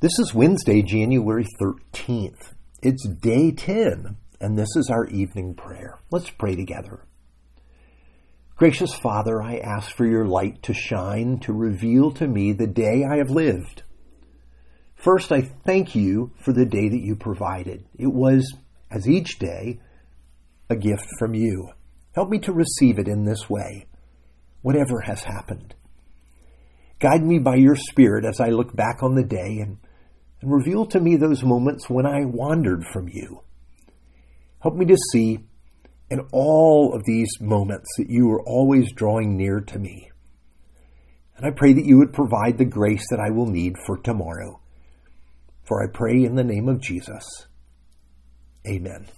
This is Wednesday, January 13th. It's day 10, and this is our evening prayer. Let's pray together. Gracious Father, I ask for your light to shine, to reveal to me the day I have lived. First, I thank you for the day that you provided. It was, as each day, a gift from you. Help me to receive it in this way, whatever has happened. Guide me by your Spirit as I look back on the day and reveal to me those moments when I wandered from you. Help me to see in all of these moments that you were always drawing near to me. And I pray that you would provide the grace that I will need for tomorrow. For I pray in the name of Jesus. Amen.